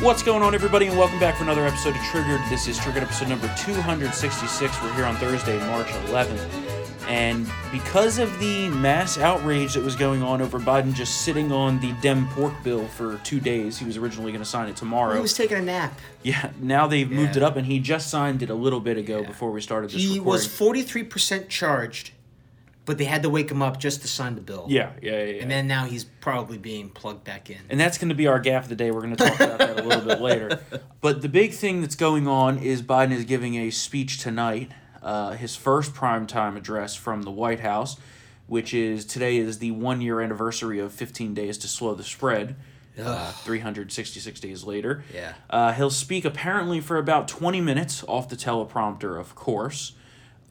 What's going on, everybody, and welcome back for another episode of Triggered. This is Triggered episode number 266. We're here on Thursday, March 11th. And because of the mass outrage that was going on over Biden just sitting on the Dem Pork bill for 2 days, he was originally going to sign it tomorrow. He was taking a nap. Yeah, now they've moved it up, and he just signed it a little bit ago before we started this recording. He was 43% charged, but they had to wake him up just to sign the bill. Yeah. And then now he's probably being plugged back in. And that's going to be our gaffe of the day. We're going to talk about that a little bit later. But the big thing that's going on is Biden is giving a speech tonight, his first primetime address from the White House, which is today is the one-year anniversary of 15 days to slow the spread, 366 days later. Yeah. He'll speak apparently for about 20 minutes off the teleprompter, of course.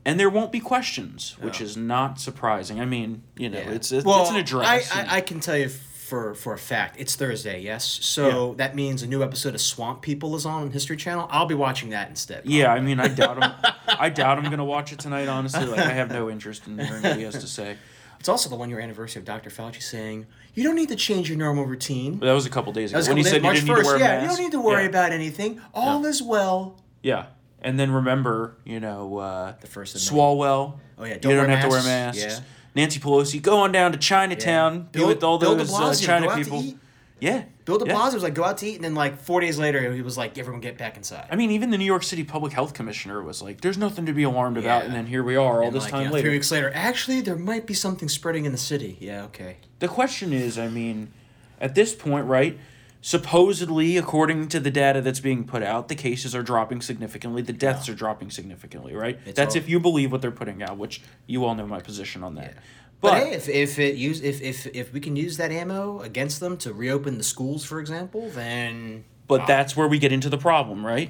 And there won't be questions, which is not surprising. I mean, you know, it's an address. I can tell you for a fact, it's Thursday, yes? So that means a new episode of Swamp People is on History Channel. I'll be watching that instead. Probably. Yeah, I mean, I doubt I'm going to watch it tonight, honestly. Like, I have no interest in hearing what he has to say. It's also the one-year anniversary of Dr. Fauci saying, you don't need to change your normal routine. But that was a couple days ago. When he said March 1st, you didn't need to wear a mask. You don't need to worry about anything. All is well. Yeah. And then remember, you know, the first Swalwell. Oh, yeah. You don't have to wear masks. Yeah. Nancy Pelosi, go on down to Chinatown. Be with all those China people. Yeah. Bill de Blasio was like, go out to eat. And then, like, 4 days later, he was like, everyone get back inside. I mean, even the New York City Public Health Commissioner was like, there's nothing to be alarmed about. And then here we are all this time later. 3 weeks later, actually, there might be something spreading in the city. Yeah, okay. The question is, I mean, at this point, right? Supposedly, according to the data that's being put out, the cases are dropping significantly. The deaths are dropping significantly, right? That's if you believe what they're putting out, which you all know my position on that. Yeah. But hey, if we can use that ammo against them to reopen the schools, for example, then... But that's where we get into the problem, right?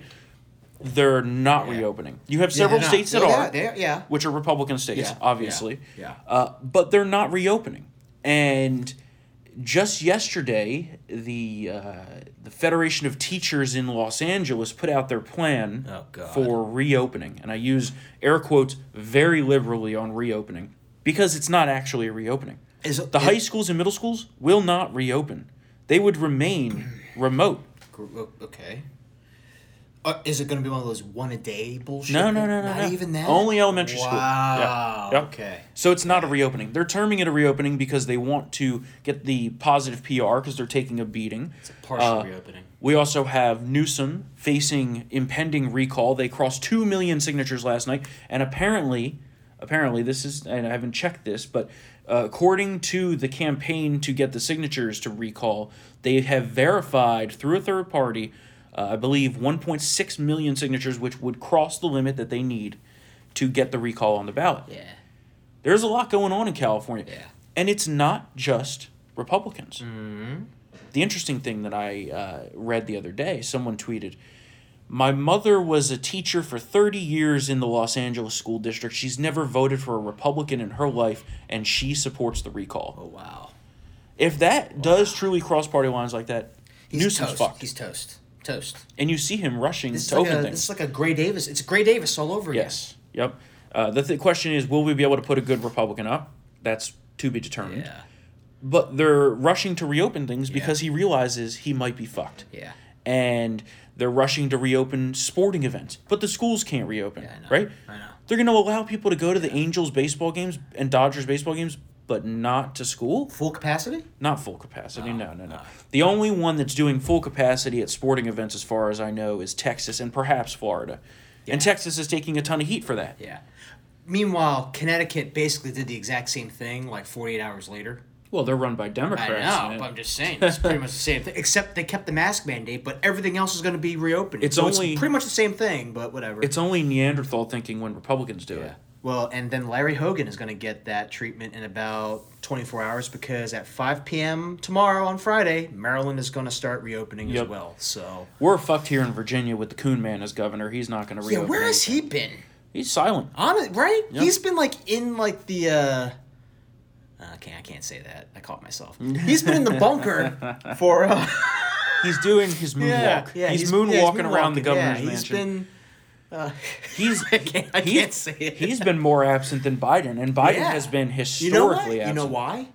They're not reopening. You have several states that are, which are Republican states, obviously. Yeah. But they're not reopening. And... just yesterday, the Federation of Teachers in Los Angeles put out their plan for reopening. And I use air quotes very liberally on reopening because it's not actually a reopening. High schools and middle schools will not reopen. They would remain remote. Okay. Is it going to be one of those one-a-day bullshit? No. Not even that? Only elementary school. Wow. Yeah. Okay. So it's not a reopening. They're terming it a reopening because they want to get the positive PR because they're taking a beating. It's a partial reopening. We also have Newsom facing impending recall. They crossed 2 million signatures last night. And apparently this is, and I haven't checked this, but according to the campaign to get the signatures to recall, they have verified through a third party I believe 1.6 million signatures, which would cross the limit that they need to get the recall on the ballot. Yeah. There's a lot going on in California. Yeah. And it's not just Republicans. Mm-hmm. The interesting thing that I read the other day, someone tweeted, my mother was a teacher for 30 years in the Los Angeles school district. She's never voted for a Republican in her life, and she supports the recall. Oh, wow. If that does truly cross party lines like that, Newsom's fucked. He's toast. And you see him rushing to open things. It's like a Gray Davis. It's Gray Davis all over again. Yes. Yep. The question is, will we be able to put a good Republican up? That's to be determined. Yeah. But they're rushing to reopen things because he realizes he might be fucked. Yeah. And they're rushing to reopen sporting events. But the schools can't reopen, right? I know. They're going to allow people to go to the Angels baseball games and Dodgers baseball games, but not to school? Full capacity? Not full capacity, no. The only one that's doing full capacity at sporting events, as far as I know, is Texas and perhaps Florida. Yeah. And Texas is taking a ton of heat for that. Yeah. Meanwhile, Connecticut basically did the exact same thing like 48 hours later. Well, they're run by Democrats. I know, but I'm just saying, it's pretty much the same thing. Except they kept the mask mandate, but everything else is going to be reopened. It's pretty much the same thing, but whatever. It's only Neanderthal thinking when Republicans do it. Well, and then Larry Hogan is going to get that treatment in about 24 hours because at 5 p.m. tomorrow on Friday, Maryland is going to start reopening as well. So we're fucked here in Virginia with the Coon Man as governor. He's not going to reopen. Yeah, where has he been? He's silent. Right? Yep. He's been in the... Okay, I can't say that. I caught myself. He's been in the bunker for... He's doing his moonwalk. Yeah, he's moonwalking around the governor's mansion. I can't say it. He's been more absent than Biden, and Biden has been historically absent. You know why?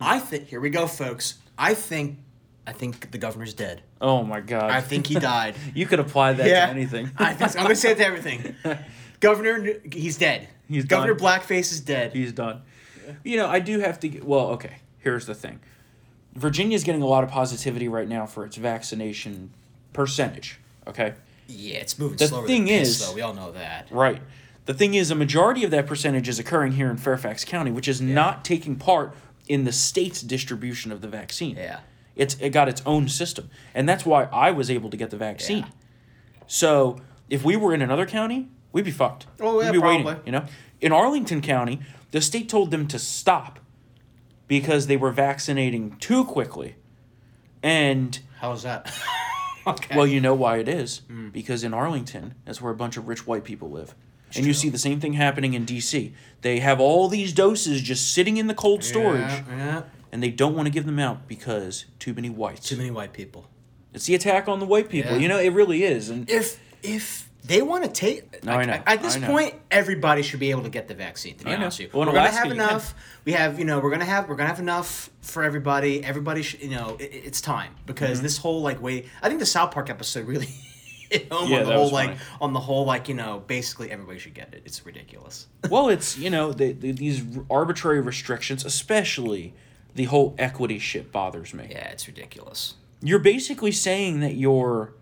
I think here we go, folks. I think I think the governor's dead. Oh, my God. I think he died. You could apply that to anything. I'm going to say it to everything. Governor, he's dead. He's Governor done. Blackface is dead. He's done. You know, I do have to... Well, okay, here's the thing. Virginia's getting a lot of positivity right now for its vaccination percentage, okay? Yeah, it's moving slower than this, though. We all know that. Right. The thing is, a majority of that percentage is occurring here in Fairfax County, which is not taking part in the state's distribution of the vaccine. Yeah. It got its own system. And that's why I was able to get the vaccine. Yeah. So if we were in another county, we'd be fucked. Oh, yeah, we'd be probably. Waiting, you know? In Arlington County, the state told them to stop because they were vaccinating too quickly. And... How's that? Okay. Well, you know why it is. Mm. Because in Arlington, that's where a bunch of rich white people live. It's and true. You see the same thing happening in D.C. They have all these doses just sitting in the cold storage. Yeah. And they don't want to give them out because too many whites. Too many white people. It's the attack on the white people. Yeah. You know, it really is. And if they want to take... No, I know. At this point, everybody should be able to get the vaccine, to be honest with you. Well, we're going to have enough. We have, you know, we're going to have enough for everybody. Everybody should, you know, it's time. Because this whole, like, way... I think the South Park episode really... on the whole, you know, basically everybody should get it. It's ridiculous. Well, it's, you know, these arbitrary restrictions, especially the whole equity shit bothers me. Yeah, it's ridiculous. You're basically saying that you're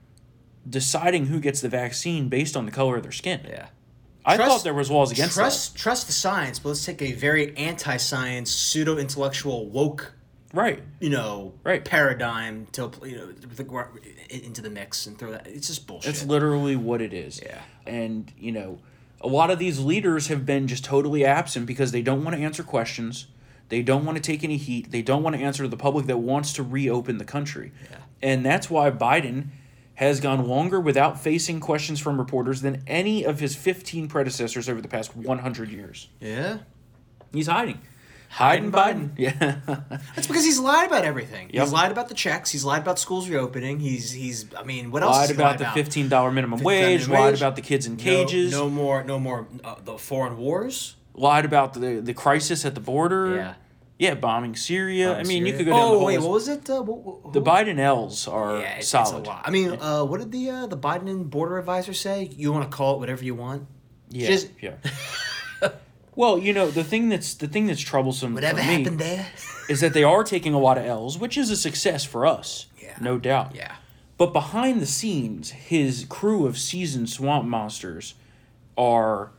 deciding who gets the vaccine based on the color of their skin. Yeah. I thought there was laws against that. Trust the science, but let's take a very anti-science, pseudo-intellectual, woke paradigm to, you know, into the mix and throw that. It's just bullshit. That's literally what it is. Yeah. And, you know, a lot of these leaders have been just totally absent because they don't want to answer questions. They don't want to take any heat. They don't want to answer to the public that wants to reopen the country. Yeah. And that's why Biden has gone longer without facing questions from reporters than any of his 15 predecessors over the past 100 years. Yeah. He's hiding. Biden. Yeah. That's because he's lied about everything. Yep. He's lied about the checks. He's lied about schools reopening. He's I mean, what else? Lied about the $15 minimum wage. Lied about the kids in cages. No more the foreign wars. Lied about the crisis at the border. Yeah. Yeah, bombing Syria. I mean, you could go down the whole... What was it? The Biden L's are solid. It's a lot. I mean, what did the Biden border advisor say? You want to call it whatever you want? Yeah. Just... Yeah. Well, you know, the thing that's troublesome for me is that they are taking a lot of L's, which is a success for us, no doubt. Yeah. But behind the scenes, his crew of seasoned swamp monsters are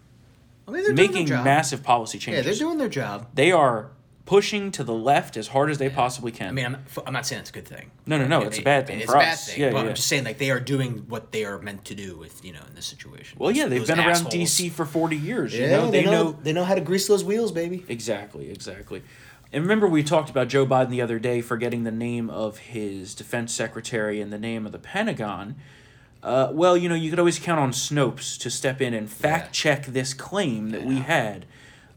making massive policy changes. Yeah, they're doing their job. They are pushing to the left as hard as they possibly can. I mean, I'm not saying it's a good thing. No, it's a bad thing for us. It's a bad thing, but I'm just saying, like, they are doing what they are meant to do with, you know, in this situation. Well, yeah, they've been around D.C. for 40 years. Yeah, you know? They know how to grease those wheels, baby. Exactly. And remember we talked about Joe Biden the other day forgetting the name of his defense secretary and the name of the Pentagon. Well, you know, you could always count on Snopes to step in and fact-check this claim that we had.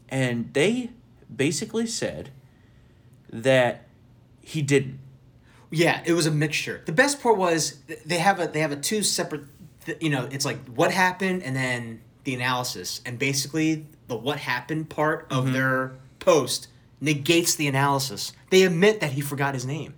And they... basically said that he didn't. Yeah, it was a mixture. The best part was they have a two separate, you know, it's like what happened and then the analysis. And basically the what happened part of their post negates the analysis. They admit that he forgot his name.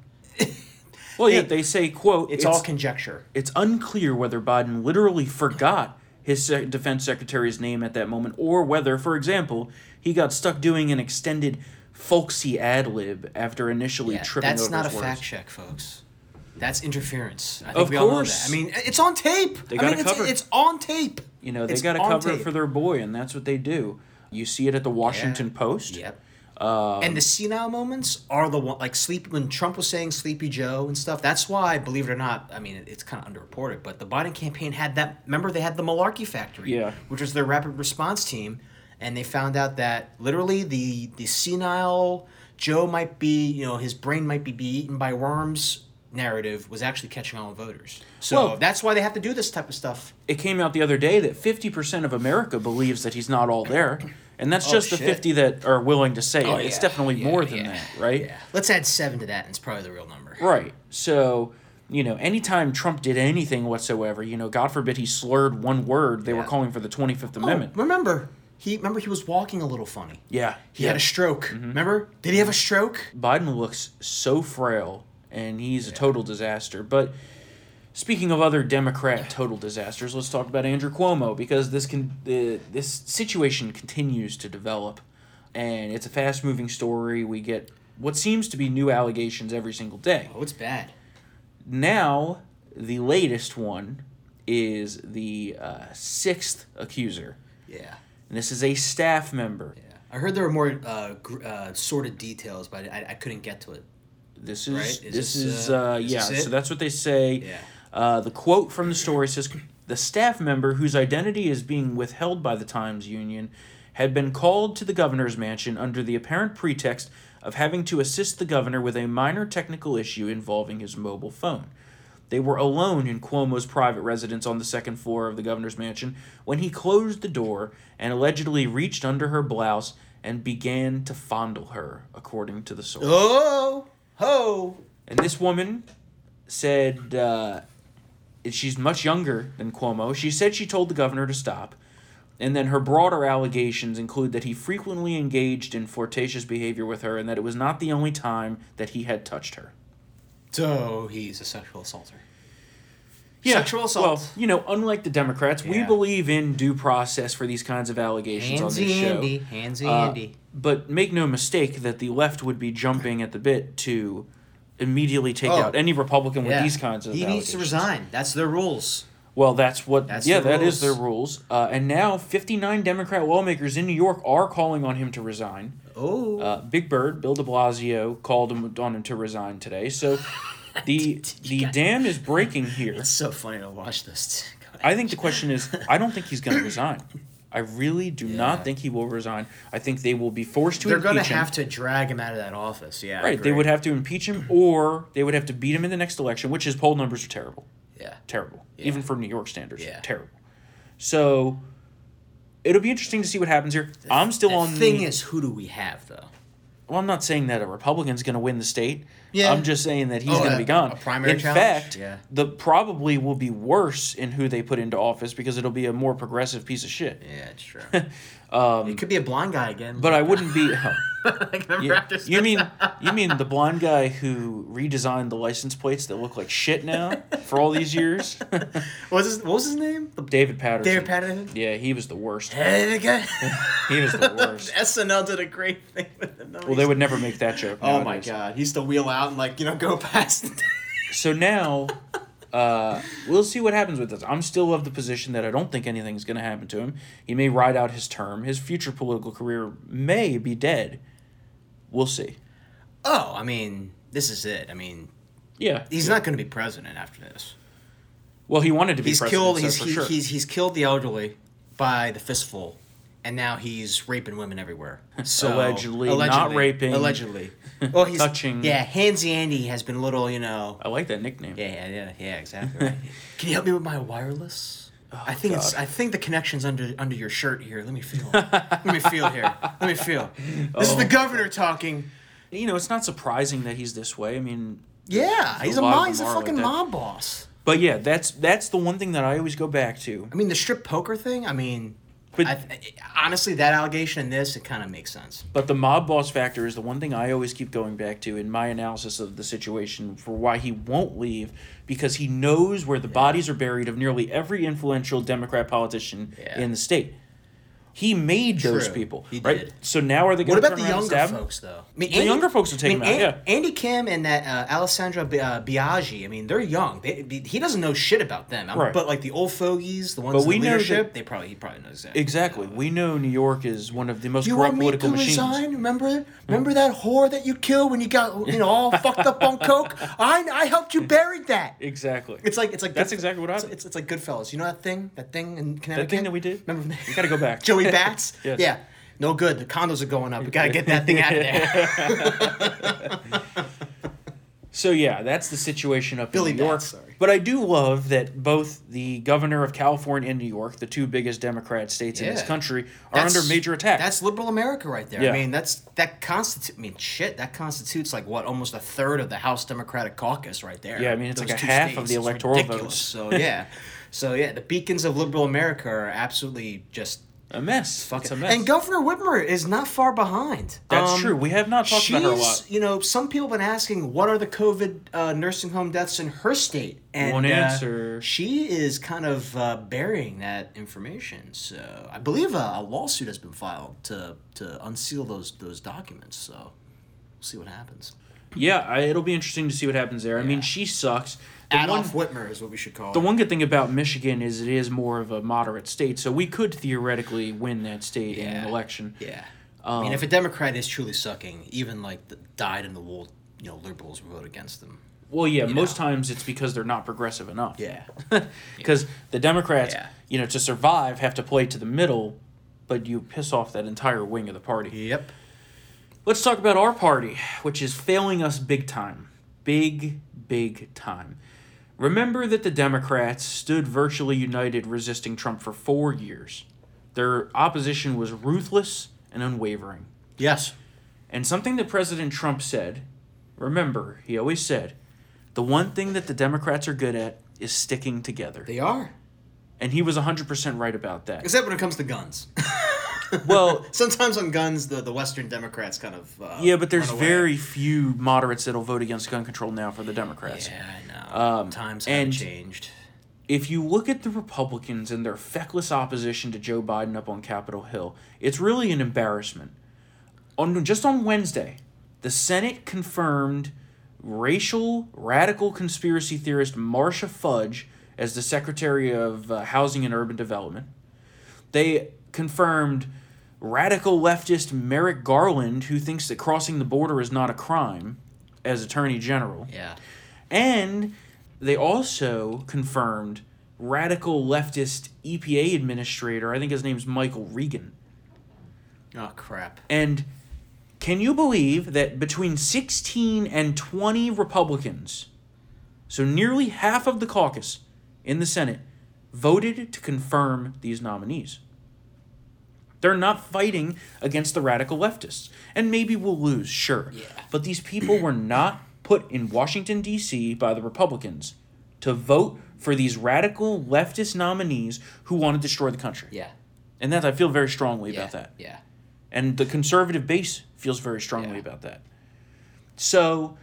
Well, they say, quote, it's all conjecture. It's unclear whether Biden literally forgot his defense secretary's name at that moment, or whether, for example, he got stuck doing an extended folksy ad-lib after initially tripping over his words. That's not a fact check, folks. That's interference. I think we all know that. I mean, it's on tape. They got it covered. It's on tape. You know, they got it covered for their boy, and that's what they do. You see it at the Washington Post. Yep. And the senile moments are the one, like when Trump was saying Sleepy Joe and stuff. That's why, believe it or not, I mean, it's kind of underreported, but the Biden campaign had that. Remember, they had the Malarkey Factory, which was their rapid response team, and they found out that literally the senile Joe might be, you know, his brain might be eaten by worms narrative was actually catching on with voters. So that's why they have to do this type of stuff. It came out the other day that 50% of America believes that he's not all there. And that's the 50 that are willing to say it. It's definitely more than that, right? Yeah. Let's add 7 to that, and it's probably the real number. Right. So, you know, anytime Trump did anything whatsoever, you know, God forbid he slurred one word, they were calling for the 25th Amendment. Remember he was walking a little funny. Yeah. He had a stroke. Mm-hmm. Remember? Did he have a stroke? Biden looks so frail and he's a total disaster. But speaking of other Democrat total disasters, let's talk about Andrew Cuomo, because this situation continues to develop, and it's a fast-moving story. We get what seems to be new allegations every single day. Oh, it's bad. Now, the latest one is the sixth accuser. Yeah. And this is a staff member. Yeah. I heard there were more sordid details, but I couldn't get to it. This is, right? So that's what they say. Yeah. The quote from the story says, "The staff member, whose identity is being withheld by the Times Union, had been called to the governor's mansion under the apparent pretext of having to assist the governor with a minor technical issue involving his mobile phone. They were alone in Cuomo's private residence on the second floor of the governor's mansion when he closed the door and allegedly reached under her blouse and began to fondle her," according to the source. Oh! Ho! And this woman said, she's much younger than Cuomo. She said she told the governor to stop. And then her broader allegations include that he frequently engaged in flirtatious behavior with her and that it was not the only time that he had touched her. So he's a sexual assaulter. Yeah. Sexual assault. Well, unlike the Democrats, we believe in due process for these kinds of allegations on this show. Handsy Andy. But make no mistake that the left would be jumping at the bit to immediately take out any Republican with these kinds of allegations. He needs to resign. That's their rules. Well, that is their rules. And now 59 Democrat lawmakers in New York are calling on him to resign. Oh. Big Bird, Bill de Blasio, called on him to resign today. So the dam is breaking here. It's so funny to watch this. I think the question is, I don't think he's going to resign. I really do not think he will resign. I think they will be forced to impeach him. They're going to have to drag him out of that office, yeah. Right, they would have to impeach him, or they would have to beat him in the next election, which his poll numbers are terrible. Yeah. Terrible. Yeah. Even for New York standards. Yeah. Terrible. So it'll be interesting to see what happens here. The thing is, who do we have, though? Well, I'm not saying that a Republican's going to win the state. Yeah. I'm just saying that he's going to be gone. A primary challenge? In fact, the probably will be worse in who they put into office, because it'll be a more progressive piece of shit. Yeah, it's true. It could be a blind guy again. But I wouldn't be... You mean the blind guy who redesigned the license plates that look like shit now for all these years? What was his name? David Patterson. David Patterson? Yeah, he was the worst. Hey, guy. He was the worst. SNL did a great thing with the numbers. Well, they would never make that joke. Oh, my God. He used to wheel out and, go past it. So now... we'll see what happens with this. I'm still of the position that I don't think anything's going to happen to him. He may ride out his term. His future political career may be dead. We'll see. Oh, I mean, this is it. I mean, he's not going to be president after this. Well, he wanted to be president. He's killed the elderly by the fistful, and now he's raping women everywhere. So allegedly, not raping. Allegedly. Well, he's touching. Yeah, Handsy Andy has been a little, I like that nickname. Yeah, exactly. Right. Can you help me with my wireless? Oh, I think the connection's under your shirt here. Let me feel. Let me feel. This is the governor talking. It's not surprising that he's this way. I mean, he's a fucking mob boss. But yeah, that's the one thing that I always go back to. I mean, the strip poker thing. I mean. But honestly, that allegation and it kind of makes sense. But the mob boss factor is the one thing I always keep going back to in my analysis of the situation for why he won't leave, because he knows where the bodies are buried of nearly every influential Democrat politician in the state. He made those people. He did. So now are they going to turn around and stab him? What about the younger folks, though? I mean, the younger folks will take him out, Andy Kim and that Alessandra Biaggi, I mean, they're young. He doesn't know shit about them. Right. But, the old fogies, the ones in leadership, he probably knows that. Exactly. We know New York is one of the most corrupt political machines. You want me to resign? Remember that whore that you killed when you got, all fucked up on coke? I helped you bury that. Exactly. It's like that's exactly what I did. It's like Goodfellas. You know that thing in Connecticut? That thing that we did? Remember? You got to go back. Bats? Yes. Yeah. No good. The condos are going up. We got to get that thing out of there. So, that's the situation up in New York. Sorry. But I do love that both the governor of California and New York, the two biggest Democrat states in this country, are under major attack. That's liberal America right there. Yeah. I mean, that constitutes almost a third of the House Democratic caucus right there. Yeah, I mean, it's a half states. Of the electoral votes. So, yeah. The beacons of liberal America are absolutely just A mess. That's a mess. And Governor Whitmer is not far behind. That's true. We have not talked about her a lot. You know, some people have been asking, what are the COVID nursing home deaths in her state? And one answer. She is kind of burying that information. So I believe a lawsuit has been filed to unseal those documents. So we'll see what happens. Yeah, it'll be interesting to see what happens there. I mean, she sucks. Adolf Whitmer is what we should call it. The one good thing about Michigan is it is more of a moderate state, so we could theoretically win that state in an election. Yeah. I mean, if a Democrat is truly sucking, even, like, the dyed-in-the-wool, you know, liberals will vote against them. Well, yeah, most times it's because they're not progressive enough. Yeah. Because the Democrats, you know, to survive have to play to the middle, but you piss off that entire wing of the party. Yep. Let's talk about our party, which is failing us big time. Big, big time. Remember that the Democrats stood virtually united resisting Trump for 4 years. Their opposition was ruthless and unwavering. Yes. And something that President Trump said, remember, he always said, the one thing that the Democrats are good at is sticking together. They are. And he was 100% right about that. Except when it comes to guns. Well, sometimes on guns, the Western Democrats kind of yeah, but there's very few moderates that'll vote against gun control now for the Democrats. Yeah, I know. Times have changed. If you look at the Republicans and their feckless opposition to Joe Biden up on Capitol Hill, it's really an embarrassment. Just on Wednesday, the Senate confirmed racial radical conspiracy theorist Marcia Fudge as the Secretary of Housing and Urban Development. They confirmed radical leftist Merrick Garland, who thinks that crossing the border is not a crime, as Attorney General. Yeah. And they also confirmed radical leftist EPA administrator, I think his name's Michael Regan. Oh, crap. And can you believe that between 16 and 20 Republicans, so nearly half of the caucus in the Senate, voted to confirm these nominees? They're not fighting against the radical leftists. And maybe we'll lose, sure. Yeah. But these people were not put in Washington, D.C. by the Republicans to vote for these radical leftist nominees who want to destroy the country. Yeah. And that I feel very strongly about that. Yeah. And the conservative base feels very strongly about that. So,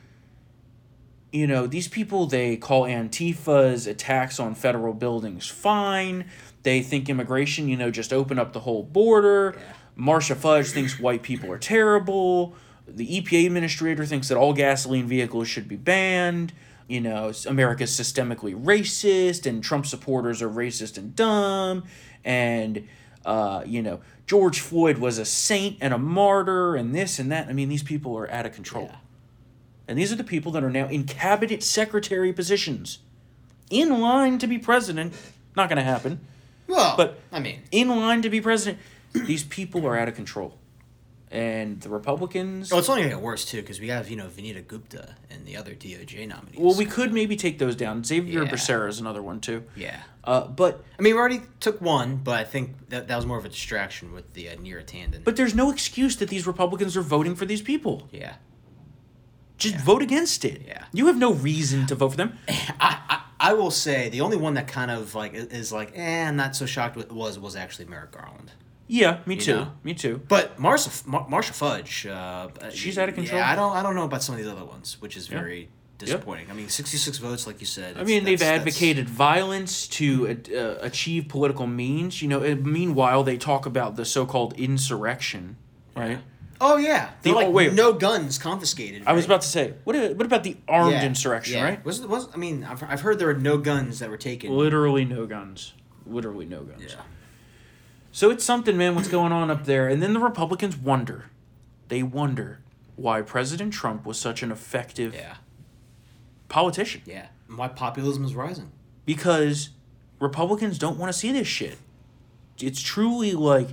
you know, these people, they call Antifa's attacks on federal buildings fine. They think immigration, you know, just open up the whole border. Yeah. Marcia Fudge thinks white people are terrible. The EPA administrator thinks that all gasoline vehicles should be banned. You know, America's systemically racist and Trump supporters are racist and dumb. And, you know, George Floyd was a saint and a martyr and this and that. I mean, these people are out of control. Yeah. And these are the people that are now in cabinet secretary positions in line to be president. Not going to happen. Well, but I mean, in line to be president, these people are out of control, and the Republicans. Oh, it's only gonna get worse too, because we have, you know, Vanita Gupta and the other DOJ nominees. Well, we could maybe take those down. Xavier Becerra is another one too. Yeah. But I mean, we already took one, but I think that was more of a distraction with the Neera Tanden. But there's no excuse that these Republicans are voting for these people. Yeah. Just vote against it. Yeah. You have no reason to vote for them. I will say the only one that kind of like is like, I'm not so shocked with was actually Merrick Garland. Yeah, me too. Know? Me too. But Marcia Fudge, she's out of control. Yeah, I don't know about some of these other ones, which is very disappointing. I mean, 66 votes, like you said. I mean, they've advocated violence to achieve political means. You know, and meanwhile they talk about the so-called insurrection, right? Yeah. Oh yeah, they're like no guns confiscated. Right? I was about to say, what about the armed insurrection? Yeah. Right? Was I mean, I've heard there were no guns that were taken. Literally no guns. Yeah. So it's something, man. What's going on up there? And then the Republicans wonder, why President Trump was such an effective politician. Yeah. And why populism is rising? Because Republicans don't want to see this shit. It's truly like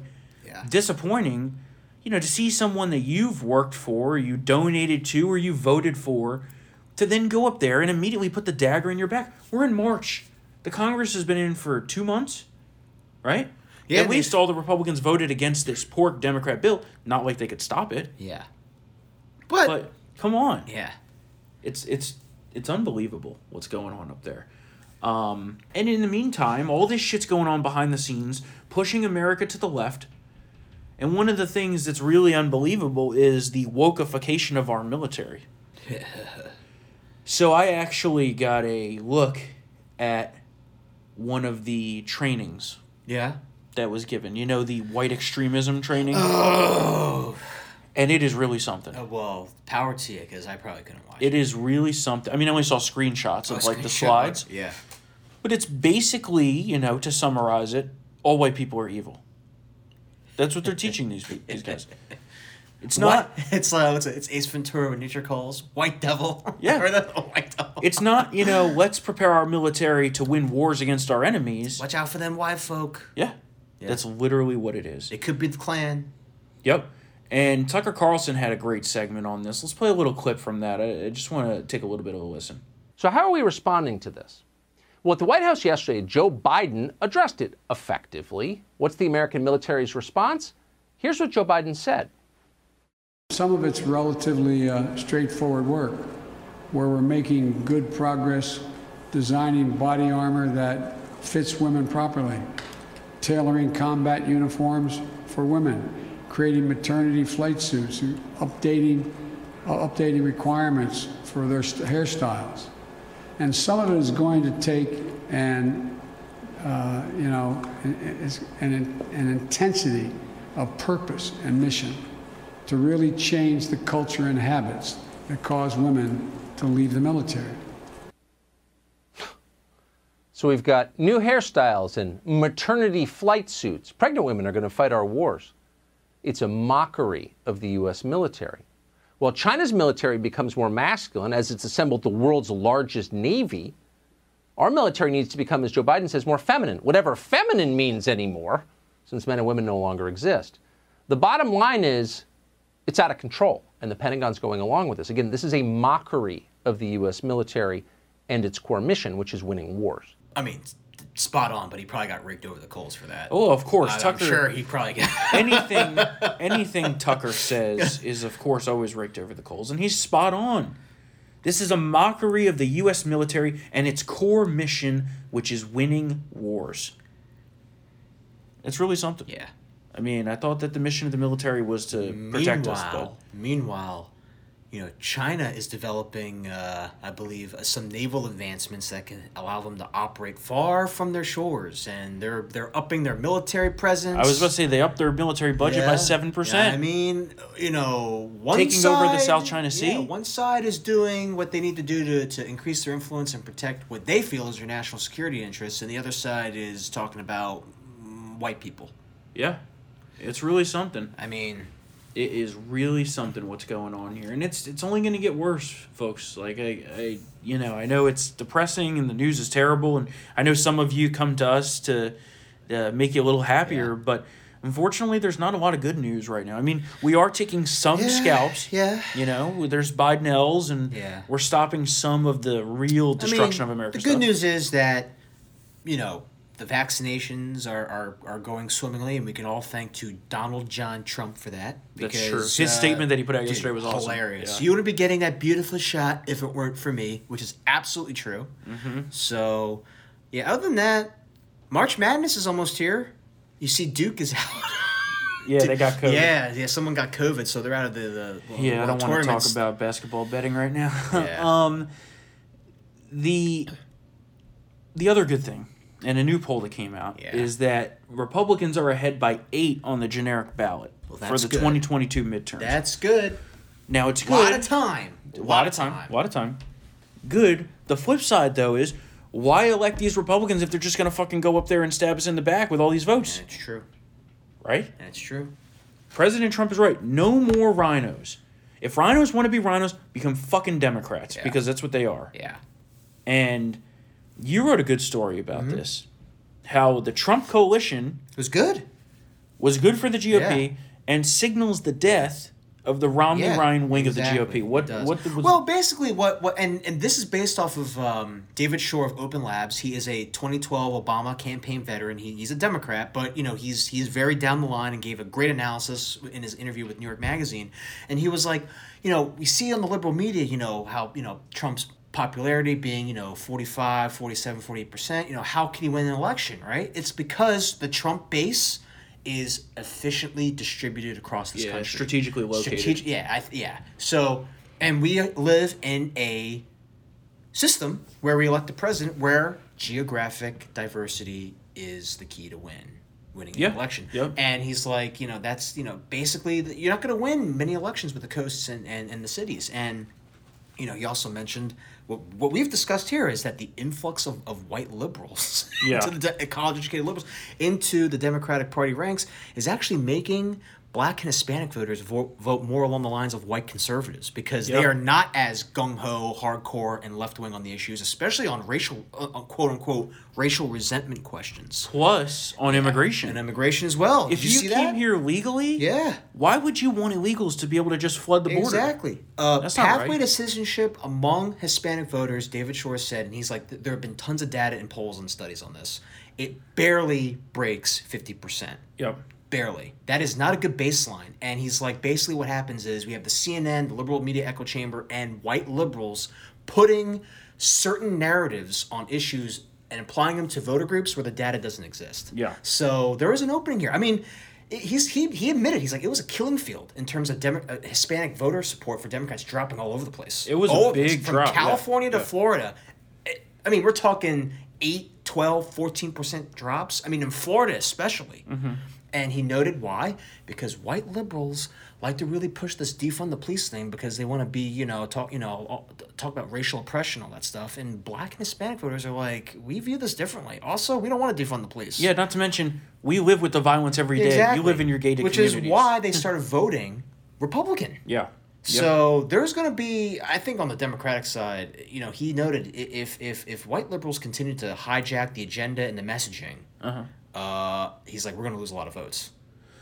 disappointing. You know, to see someone that you've worked for, or you donated to, or you voted for, to then go up there and immediately put the dagger in your back. We're in March. The Congress has been in for 2 months, right? Yeah. At least all the Republicans voted against this pork Democrat bill. Not like they could stop it. Yeah. But come on. Yeah. It's unbelievable what's going on up there. And in the meantime, all this shit's going on behind the scenes, pushing America to the left. And one of the things that's really unbelievable is the wokeification of our military. So I actually got a look at one of the trainings. Yeah. That was given. You know, the white extremism training? Oh. And it is really something. Oh, well, power to you, because I probably couldn't watch it. It is really something. I mean, I only saw screenshots of, the slides. Yeah. But it's basically, to summarize it, all white people are evil. That's what they're teaching these guys. It's not. What? It's Ace Ventura when nature calls. White devil. Yeah. White devil. It's not. Let's prepare our military to win wars against our enemies. Watch out for them white folk. Yeah. That's literally what it is. It could be the Klan. Yep. And Tucker Carlson had a great segment on this. Let's play a little clip from that. I just want to take a little bit of a listen. So how are we responding to this? Well, at the White House yesterday, Joe Biden addressed it effectively. What's the American military's response? Here's what Joe Biden said. Some of it's relatively straightforward work, where we're making good progress designing body armor that fits women properly, tailoring combat uniforms for women, creating maternity flight suits, updating requirements for their hairstyles. And some of it is going to take an intensity of purpose and mission to really change the culture and habits that cause women to leave the military. So we've got new hairstyles and maternity flight suits. Pregnant women are going to fight our wars. It's a mockery of the U.S. military. While China's military becomes more masculine as it's assembled the world's largest navy, our military needs to become, as Joe Biden says, more feminine, whatever feminine means anymore, since men and women no longer exist. The bottom line is, it's out of control, and the Pentagon's going along with this. Again, this is a mockery of the U.S. military and its core mission, which is winning wars. I mean, spot on, but he probably got raked over the coals for that. Oh, of course. Tucker, I'm sure he probably got... anything Tucker says is, of course, always raked over the coals, and he's spot on. This is a mockery of the U.S. military and its core mission, which is winning wars. It's really something. Yeah. I mean, I thought that the mission of the military was to protect us, but... Meanwhile, China is developing, I believe, some naval advancements that can allow them to operate far from their shores, and they're upping their military presence. I was about to say, they upped their military budget by 7%. Yeah, I mean, one side... Taking over the South China Sea? Yeah, one side is doing what they need to do to increase their influence and protect what they feel is their national security interests, and the other side is talking about white people. Yeah. It's really something. I mean, it is really something what's going on here, and it's only going to get worse, folks. Like I know it's depressing, and the news is terrible, and I know some of you come to us to make you a little happier, but unfortunately, there's not a lot of good news right now. I mean, we are taking some scalps. Yeah. There's Bidenels, and we're stopping some of the real destruction of America. The good news is that, the vaccinations are going swimmingly, and we can all thank to Donald John Trump for that. Because, that's true. His statement that he put out yesterday was awesome. Hilarious. Yeah. You wouldn't be getting that beautiful shot if it weren't for me, which is absolutely true. Mm-hmm. So, other than that, March Madness is almost here. You see Duke is out. Yeah, they got COVID. Yeah, someone got COVID, so they're out of the I don't want to talk about basketball betting right now. Yeah. The other good thing, and a new poll that came out, is that Republicans are ahead by 8 on the generic ballot for the 2022 midterms. That's good. Now, it's good. A lot of time. Good. The flip side, though, is why elect these Republicans if they're just going to fucking go up there and stab us in the back with all these votes? That's true. Right? That's true. President Trump is right. No more rhinos. If rhinos want to be rhinos, become fucking Democrats, because that's what they are. Yeah. And... you wrote a good story about this, how the Trump coalition was good for the GOP and signals the death of the Romney-Ryan wing of the GOP. Basically, this is based off of David Shore of Open Labs. He is a 2012 Obama campaign veteran. He's a Democrat, but he's very down the line and gave a great analysis in his interview with New York Magazine. And he was like, we see on the liberal media, how Trump's popularity being, 45, 47, 48%, how can he win an election, right? It's because the Trump base is efficiently distributed across this country. Strategically located. So, and we live in a system where we elect a president where geographic diversity is the key to winning an election. Yeah. And he's like, that's, basically you're not going to win many elections with the coasts and the cities. And, he also mentioned what we've discussed here is that the influx of white liberals, college-educated liberals, into the Democratic Party ranks is actually making Black and Hispanic voters vote more along the lines of white conservatives because they are not as gung-ho, hardcore, and left-wing on the issues, especially on racial, quote-unquote, racial resentment questions. Plus, on immigration. And immigration as well. If you came here legally, why would you want illegals to be able to just flood the border? Exactly. Pathway to citizenship among Hispanic voters, David Shore said, and he's like, there have been tons of data and polls and studies on this. It barely breaks 50%. Yep. Barely. That is not a good baseline. And he's like, basically what happens is we have the CNN, the liberal media echo chamber, and white liberals putting certain narratives on issues and applying them to voter groups where the data doesn't exist. Yeah. So there is an opening here. I mean, he admitted, he's like, it was a killing field in terms of Hispanic voter support for Democrats dropping all over the place. It was a big drop. From California to Florida. I mean, we're talking 8, 12, 14% drops. I mean, in Florida especially. Mm-hmm. And he noted why, because white liberals like to really push this defund the police thing because they want to be, talk about racial oppression, all that stuff. And Black and Hispanic voters are like, we view this differently. Also, we don't want to defund the police. Yeah, not to mention, we live with the violence every day. Exactly. You live in your gated communities. Which is why they started voting Republican. Yeah. Yep. So there's going to be, I think on the Democratic side, he noted if white liberals continue to hijack the agenda and the messaging, he's like, we're going to lose a lot of votes.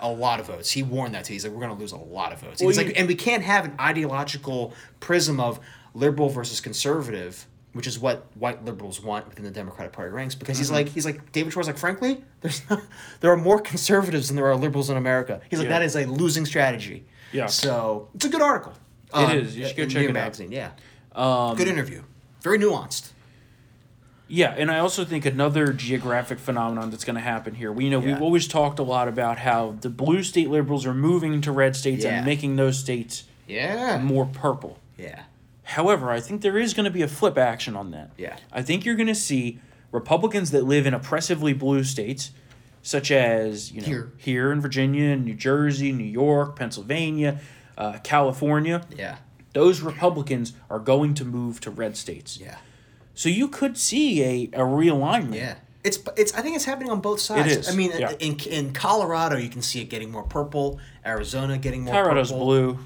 A lot of votes. He warned that too. He's like, we're going to lose a lot of votes. Well, and we can't have an ideological prism of liberal versus conservative, which is what white liberals want within the Democratic Party ranks, because he's like David Shore's like, frankly, there are more conservatives than there are liberals in America. He's like, that is a losing strategy. Yeah. So it's a good article. It is. You should go check it out. New York Magazine, good interview. Very nuanced. Yeah, and I also think another geographic phenomenon that's going to happen here. We've always talked a lot about how the blue state liberals are moving to red states and making those states more purple. Yeah. However, I think there is going to be a flip action on that. Yeah. I think you're going to see Republicans that live in oppressively blue states, such as here in Virginia, New Jersey, New York, Pennsylvania, California. Yeah. Those Republicans are going to move to red states. Yeah. So you could see a realignment. Yeah. I think it's happening on both sides. It is. I mean, in Colorado, you can see it getting more purple. Arizona getting more purple. Colorado's blue.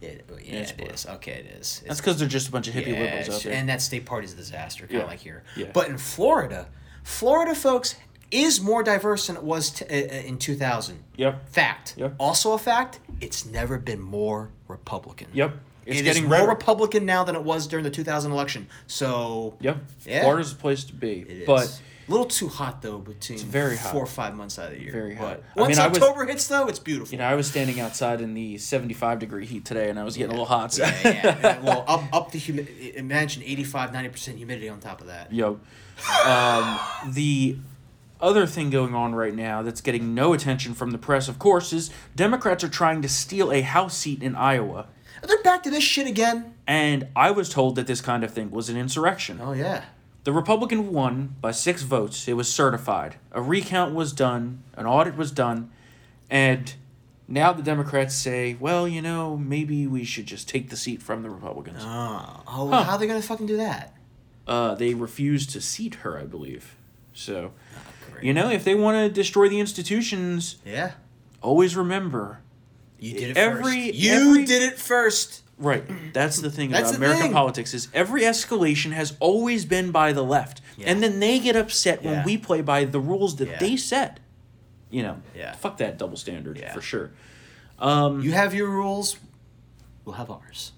It's blue. It is. Okay, it is. That's because they're just a bunch of hippie liberals out there. And that state party's a disaster, kind of like here. Yeah. But in Florida, folks, is more diverse than it was in 2000. Yep. Fact. Yep. Also a fact, it's never been more Republican. Yep. It's getting more Republican now than it was during the 2000 election. So, Florida's the place to be. It is. But a little too hot, though, between 4 or 5 months out of the year. Very hot. But once October hits, though, it's beautiful. I was standing outside in the 75-degree heat today, and I was getting a little hot. So. Well, up the humidity. Imagine 85, 90% humidity on top of that. Yep. The other thing going on right now that's getting no attention from the press, of course, is Democrats are trying to steal a House seat in Iowa. They're back to this shit again. And I was told that this kind of thing was an insurrection. Oh, yeah. The Republican won by 6 votes. It was certified. A recount was done. An audit was done. And now the Democrats say, well, maybe we should just take the seat from the Republicans. How are they going to fucking do that? They refused to seat her, I believe. So, if they want to destroy the institutions, always remember... You did it first. You did it first. Right. That's the thing about American politics is every escalation has always been by the left. Yeah. And then they get upset when we play by the rules that they set. Fuck that double standard for sure. You have your rules. We'll have ours.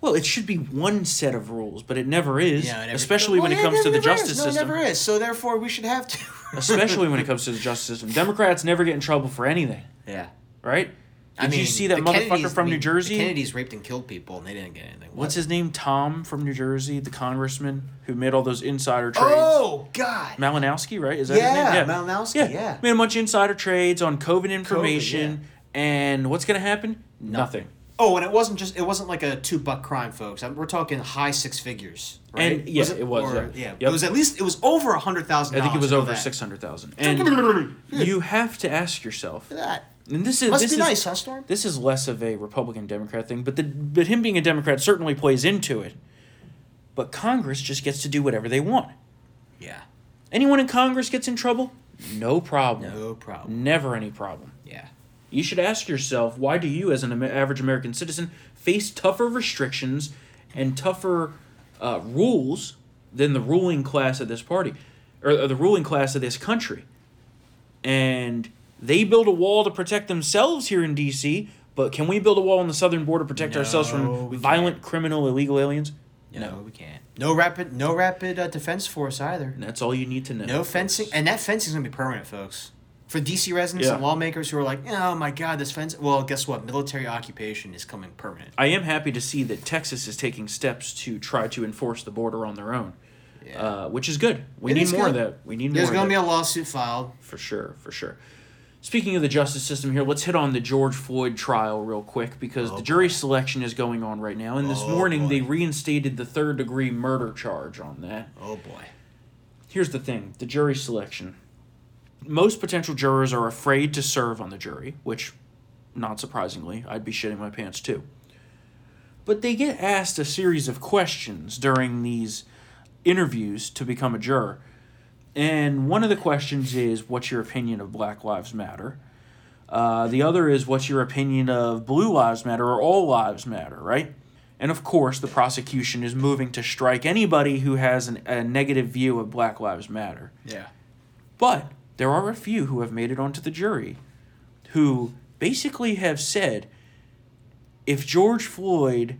Well, it should be one set of rules, but it never is, especially when it comes to the justice system. No, it never is. So therefore, we should have to. Especially when it comes to the justice system. Democrats never get in trouble for anything. Yeah. Right? Did you see that motherfucker from New Jersey? The Kennedys raped and killed people, and they didn't get anything. What's his name? Tom from New Jersey, the congressman who made all those insider trades. Oh, God. Malinowski, right? Is that his name? Yeah, Malinowski, yeah. Made a bunch of insider trades on COVID information, and what's going to happen? Nothing. Oh, and it wasn't like a $2 crime, folks. We're talking high six figures, right? And yes, it was. It was it was over $100,000. I think it was over $600,000. And you have to ask yourself. Look at that. And this is nice, huh, Storm? This is less of a Republican-Democrat thing, but him being a Democrat certainly plays into it. But Congress just gets to do whatever they want. Yeah. Anyone in Congress gets in trouble? No problem. No problem. Never any problem. Yeah. You should ask yourself, why do you, as an average American citizen, face tougher restrictions and tougher rules than the ruling class of this party, or the ruling class of this country? And they build a wall to protect themselves here in D.C., but can we build a wall on the southern border to protect ourselves from violent, criminal, illegal aliens? No, we can't. No rapid defense force either. And that's all you need to know. No fencing, and that fencing's going to be permanent, folks. For D.C. residents and lawmakers who are like, oh, my God, this fence. Well, guess what? Military occupation is coming permanent. I am happy to see that Texas is taking steps to try to enforce the border on their own, which is good. We need more of that. There's going to be a lawsuit filed. For sure. Speaking of the justice system here, let's hit on the George Floyd trial real quick because the jury selection is going on right now. And this morning they reinstated the third-degree murder charge on that. Oh, boy. Here's the thing. The jury selection. Most potential jurors are afraid to serve on the jury, which, not surprisingly, I'd be shitting my pants too. But they get asked a series of questions during these interviews to become a juror. And one of the questions is, what's your opinion of Black Lives Matter? The other is, what's your opinion of Blue Lives Matter or All Lives Matter, right? And, of course, the prosecution is moving to strike anybody who has a negative view of Black Lives Matter. Yeah. But there are a few who have made it onto the jury who basically have said if George Floyd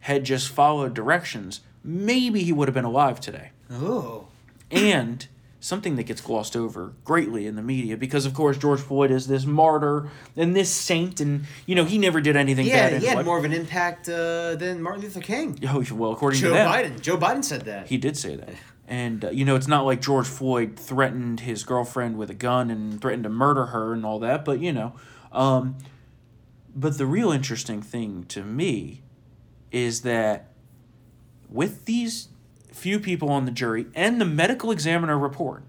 had just followed directions, maybe he would have been alive today. Oh. And something that gets glossed over greatly in the media because, of course, George Floyd is this martyr and this saint and, he never did anything bad. Yeah, he had more of an impact than Martin Luther King. Oh, well, according to them. Joe Biden said that. He did say that. And, it's not like George Floyd threatened his girlfriend with a gun and threatened to murder her and all that, but, But the real interesting thing to me is that with these few people on the jury and the medical examiner report,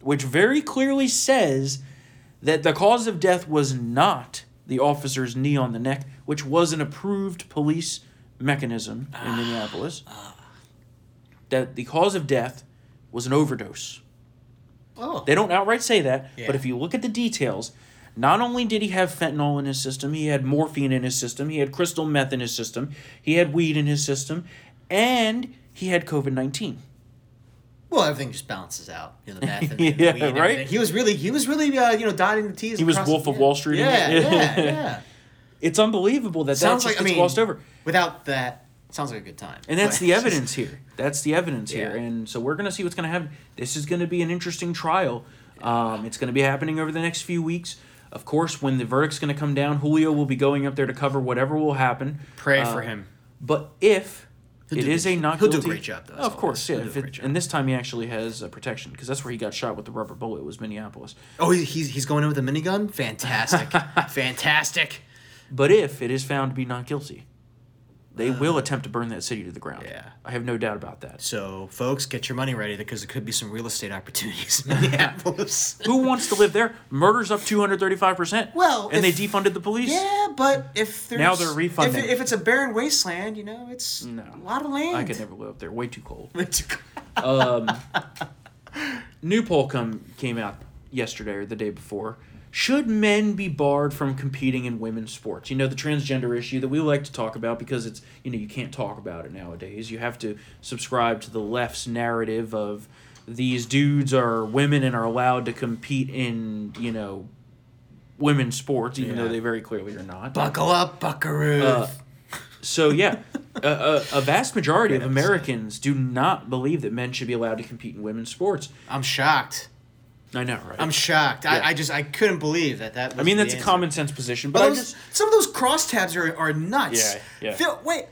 which very clearly says that the cause of death was not the officer's knee on the neck, which was an approved police mechanism in Minneapolis. That the cause of death was an overdose. Oh. They don't outright say that, but if you look at the details, not only did he have fentanyl in his system, he had morphine in his system, he had crystal meth in his system, he had weed in his system, and he had COVID-19. Well, everything just balances out. The math and the weed. And right? He was really, dotting the T's. He was Wolf of Wall Street. Yeah. It's unbelievable that glossed over. Without that. Sounds like a good time. And that's the evidence here. And so we're going to see what's going to happen. This is going to be an interesting trial. It's going to be happening over the next few weeks. Of course, when the verdict's going to come down, Julio will be going up there to cover whatever will happen. Pray for him. But if it is a not guilty... He'll do a great job, though. Of course, yeah. And this time he actually has protection, because that's where he got shot with the rubber bullet. It was Minneapolis. Oh, he's going in with a minigun? Fantastic. Fantastic. But if it is found to be not guilty... They will attempt to burn that city to the ground. Yeah. I have no doubt about that. So, folks, get your money ready because there could be some real estate opportunities in Minneapolis. Who wants to live there? Murder's up 235%. Well, and they defunded the police. Yeah, but if there's... Now they're refunding. If it's a barren wasteland, it's a lot of land. I could never live up there. Way too cold. New poll came out yesterday or the day before. Should men be barred from competing in women's sports? The transgender issue that we like to talk about because it's, you can't talk about it nowadays. You have to subscribe to the left's narrative of these dudes are women and are allowed to compete in, women's sports, even though they very clearly are not. Buckle up, buckaroo. A vast majority of Americans do not believe that men should be allowed to compete in women's sports. I'm shocked. I know, right? I'm shocked. Yeah. I couldn't believe that was. I mean, that's a common sense position, but some of those crosstabs are nuts. Yeah. Wait,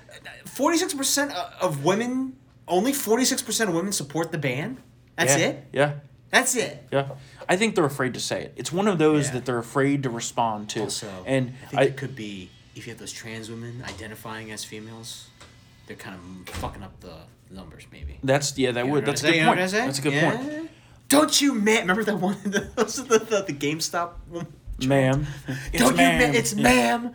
46% of women, only 46% of women support the ban. That's it. Yeah. That's it. Yeah. I think they're afraid to say it. It's one of those that they're afraid to respond to. Also, and I think it could be if you have those trans women identifying as females, they're kind of fucking up the numbers, maybe. That's a good point. That's a good point. Don't you, ma'am? Remember that one? The GameStop one. Ma'am. Ma'am.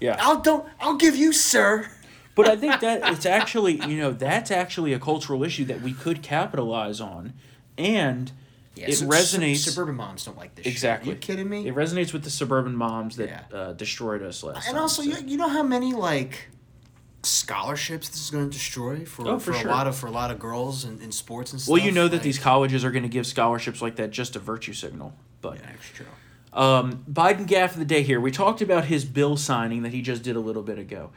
Yeah. I'll give you, sir. But I think that it's actually, that's actually a cultural issue that we could capitalize on, and it resonates. Suburban moms don't like this. Exactly. Shit. Are you kidding me? It resonates with the suburban moms that destroyed us last. And time, also, you know how many scholarships this is going to destroy for sure. a lot of girls in sports and stuff. Well, that these colleges are going to give scholarships like that just a virtue signal. But yeah, that's true. Biden gaffe of the day here. We talked about his bill signing that he just did a little bit ago.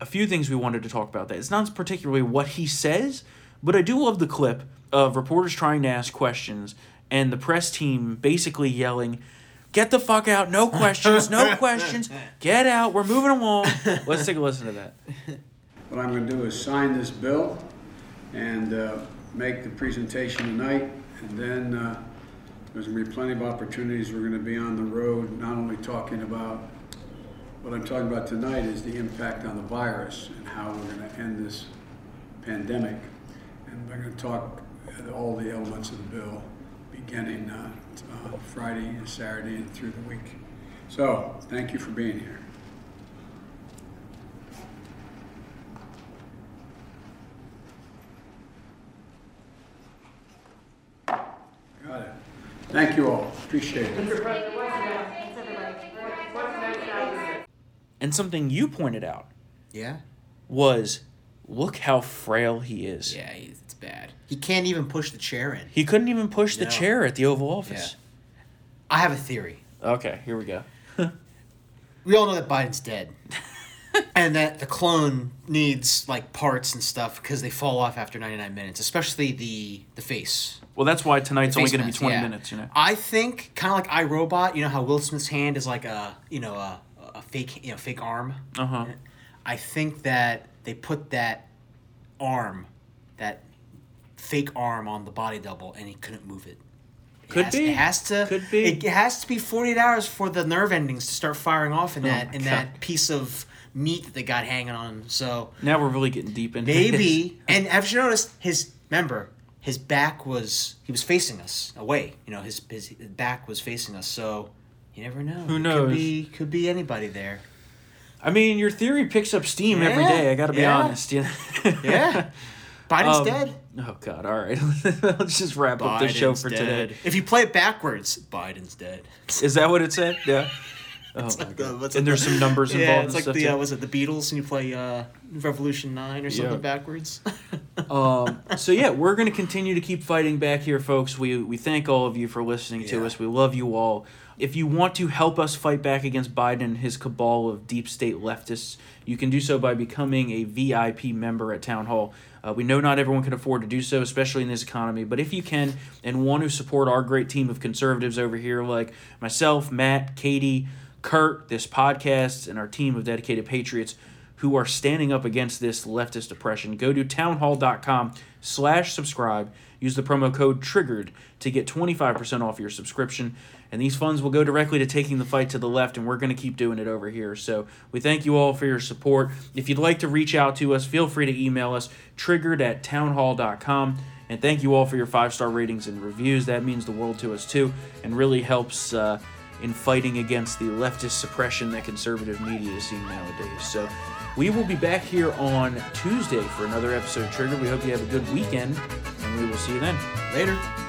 A few things we wanted to talk about that. It's not particularly what he says, but I do love the clip of reporters trying to ask questions and the press team basically yelling, "Get the fuck out, no questions, no questions, get out, we're moving along." Let's take a listen to that. What I'm going to do is sign this bill and make the presentation tonight, and then there's going to be plenty of opportunities. We're going to be on the road, not only talking about what I'm talking about tonight is the impact on the virus and how we're going to end this pandemic. And we're going to talk all the elements of the bill beginning Friday and Saturday and through the week. So thank you for being here. Thank you all. Appreciate it. And something you pointed out was, look how frail he is. Yeah, it's bad. He can't even push the chair in. He couldn't even push the chair at the Oval Office. Yeah. I have a theory. Okay, here we go. We all know that Biden's dead. And that the clone needs, parts and stuff because they fall off after 99 minutes, especially the face. Well, that's why tonight's only going to be 20 minutes, I think, kind of like iRobot, how Will Smith's hand is like a fake, fake arm. Uh-huh. I think that they put that fake arm on the body double, and he couldn't move it. Could be. It has to be 48 hours for the nerve endings to start firing off in that piece of meat that they got hanging on. So now we're really getting deep into it. Maybe, and have you noticed his back was facing us away. His back was facing us. So you never know. Who knows? Could be anybody there. I mean, your theory picks up steam every day. I got to be honest. Yeah. Biden's dead. Oh God! All right, let's just wrap up the show for today. If you play it backwards, Biden's dead. Is that what it said? Yeah. Oh my God. And there's some numbers involved. Yeah, it's like the Beatles, and you play Revolution 9 or something backwards. We're going to continue to keep fighting back here, folks. We thank all of you for listening to us. We love you all. If you want to help us fight back against Biden and his cabal of deep state leftists, you can do so by becoming a VIP member at Town Hall. We know not everyone can afford to do so, especially in this economy, but if you can and want to support our great team of conservatives over here like myself, Matt, Katie, Kurt, this podcast, and our team of dedicated patriots who are standing up against this leftist oppression, go to townhall.com/subscribe. Use the promo code TRIGGERED to get 25% off your subscription. And these funds will go directly to taking the fight to the left, and we're going to keep doing it over here. So we thank you all for your support. If you'd like to reach out to us, feel free to email us, triggered@townhall.com. And thank you all for your 5-star ratings and reviews. That means the world to us, too, and really helps in fighting against the leftist suppression that conservative media is seeing nowadays. So we will be back here on Tuesday for another episode of Trigger. We hope you have a good weekend, and we will see you then. Later.